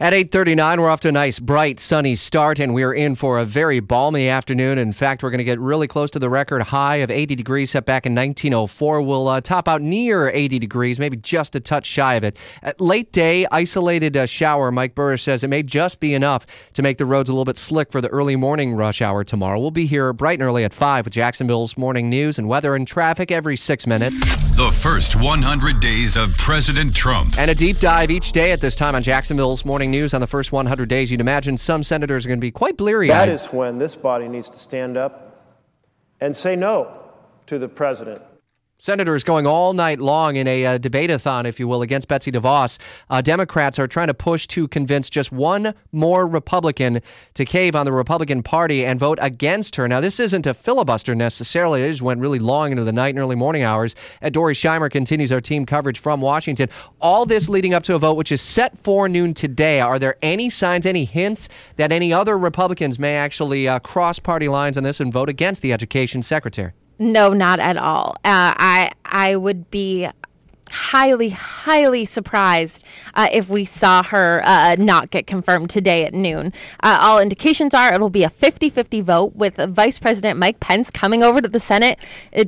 At 8:39, we're off to a nice, bright, sunny start, and we're in for a very balmy afternoon. In fact, we're going to get really close to the record high of 80 degrees set back in 1904. We'll top out near 80 degrees, maybe just a touch shy of it. At late day, isolated shower, Mike Burris says it may just be enough to make the roads a little bit slick for the early morning rush hour tomorrow. We'll be here bright and early at 5 with Jacksonville's morning news and weather and traffic every 6 minutes. The first 100 days of President Trump. And a deep dive each day at this time on Jacksonville's morning news on the first 100 days. You'd imagine some senators are going to be quite bleary-eyed. That is when this body needs to stand up and say no to the president. Senators going all night long in a debate-a-thon, if you will, against Betsy DeVos. Democrats are trying to push to convince just one more Republican to cave on the Republican Party and vote against her. Now, this isn't a filibuster necessarily. It just went really long into the night and early morning hours. Dory Shimer continues our team coverage from Washington. All this leading up to a vote which is set for noon today. Are there any signs, any hints that any other Republicans may actually cross party lines on this and vote against the Education Secretary? No, not at all. I would be highly, highly surprised if we saw her not get confirmed today at noon. All indications are it'll be a 50-50 vote, with Vice President Mike Pence coming over to the Senate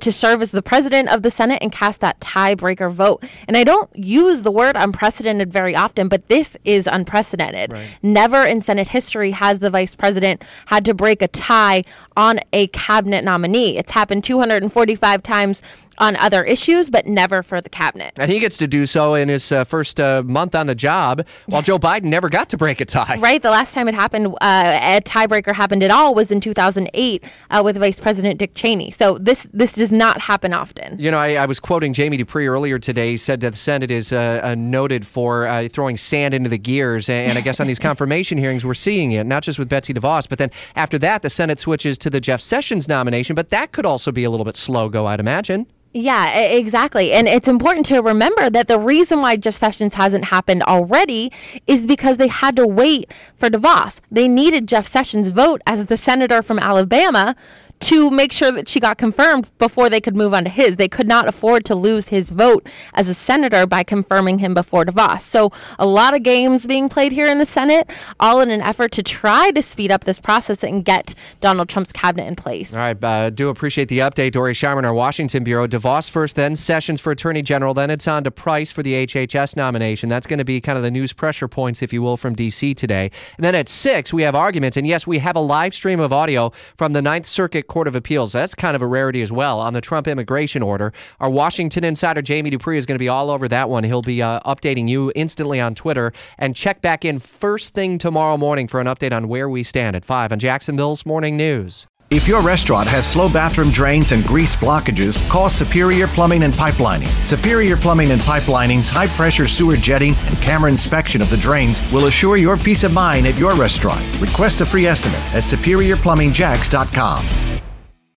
to serve as the president of the Senate and cast that tiebreaker vote. And I don't use the word unprecedented very often, but this is unprecedented. Right. Never in Senate history has the vice president had to break a tie on a cabinet nominee. It's happened 245 times on other issues, but never for the cabinet. And he gets to do so in his first month on the job, while Joe Biden never got to break a tie. Right. The last time it happened, a tiebreaker happened at all, was in 2008 with Vice President Dick Cheney. So this does not happen often. You know, I was quoting Jamie Dupree earlier today. He said that the Senate is noted for throwing sand into the gears. And I guess on these confirmation hearings, we're seeing it, not just with Betsy DeVos, but then after that, the Senate switches to the Jeff Sessions nomination. But that could also be a little bit slow go, I'd imagine. Yeah, exactly. And it's important to remember that the reason why Jeff Sessions hasn't happened already is because they had to wait for DeVos. They needed Jeff Sessions' vote as the senator from Alabama to make sure that she got confirmed before they could move on to his. They could not afford to lose his vote as a senator by confirming him before DeVos. So a lot of games being played here in the Senate, all in an effort to try to speed up this process and get Donald Trump's cabinet in place. All right, do appreciate the update. Dory Shimer in our Washington Bureau. DeVos first, then Sessions for Attorney General, then it's on to Price for the HHS nomination. That's going to be kind of the news pressure points, if you will, from D.C. today. And then at 6, we have arguments. And yes, we have a live stream of audio from the Ninth Circuit Court of Appeals. That's kind of a rarity as well on the Trump immigration order. Our Washington insider Jamie Dupree is going to be all over that one. He'll be updating you instantly on Twitter, and check back in first thing tomorrow morning for an update on where we stand at 5 on Jacksonville's Morning News. If your restaurant has slow bathroom drains and grease blockages, call Superior Plumbing and Pipelining. Superior Plumbing and Pipelining's high-pressure sewer jetting and camera inspection of the drains will assure your peace of mind at your restaurant. Request a free estimate at SuperiorPlumbingJacks.com.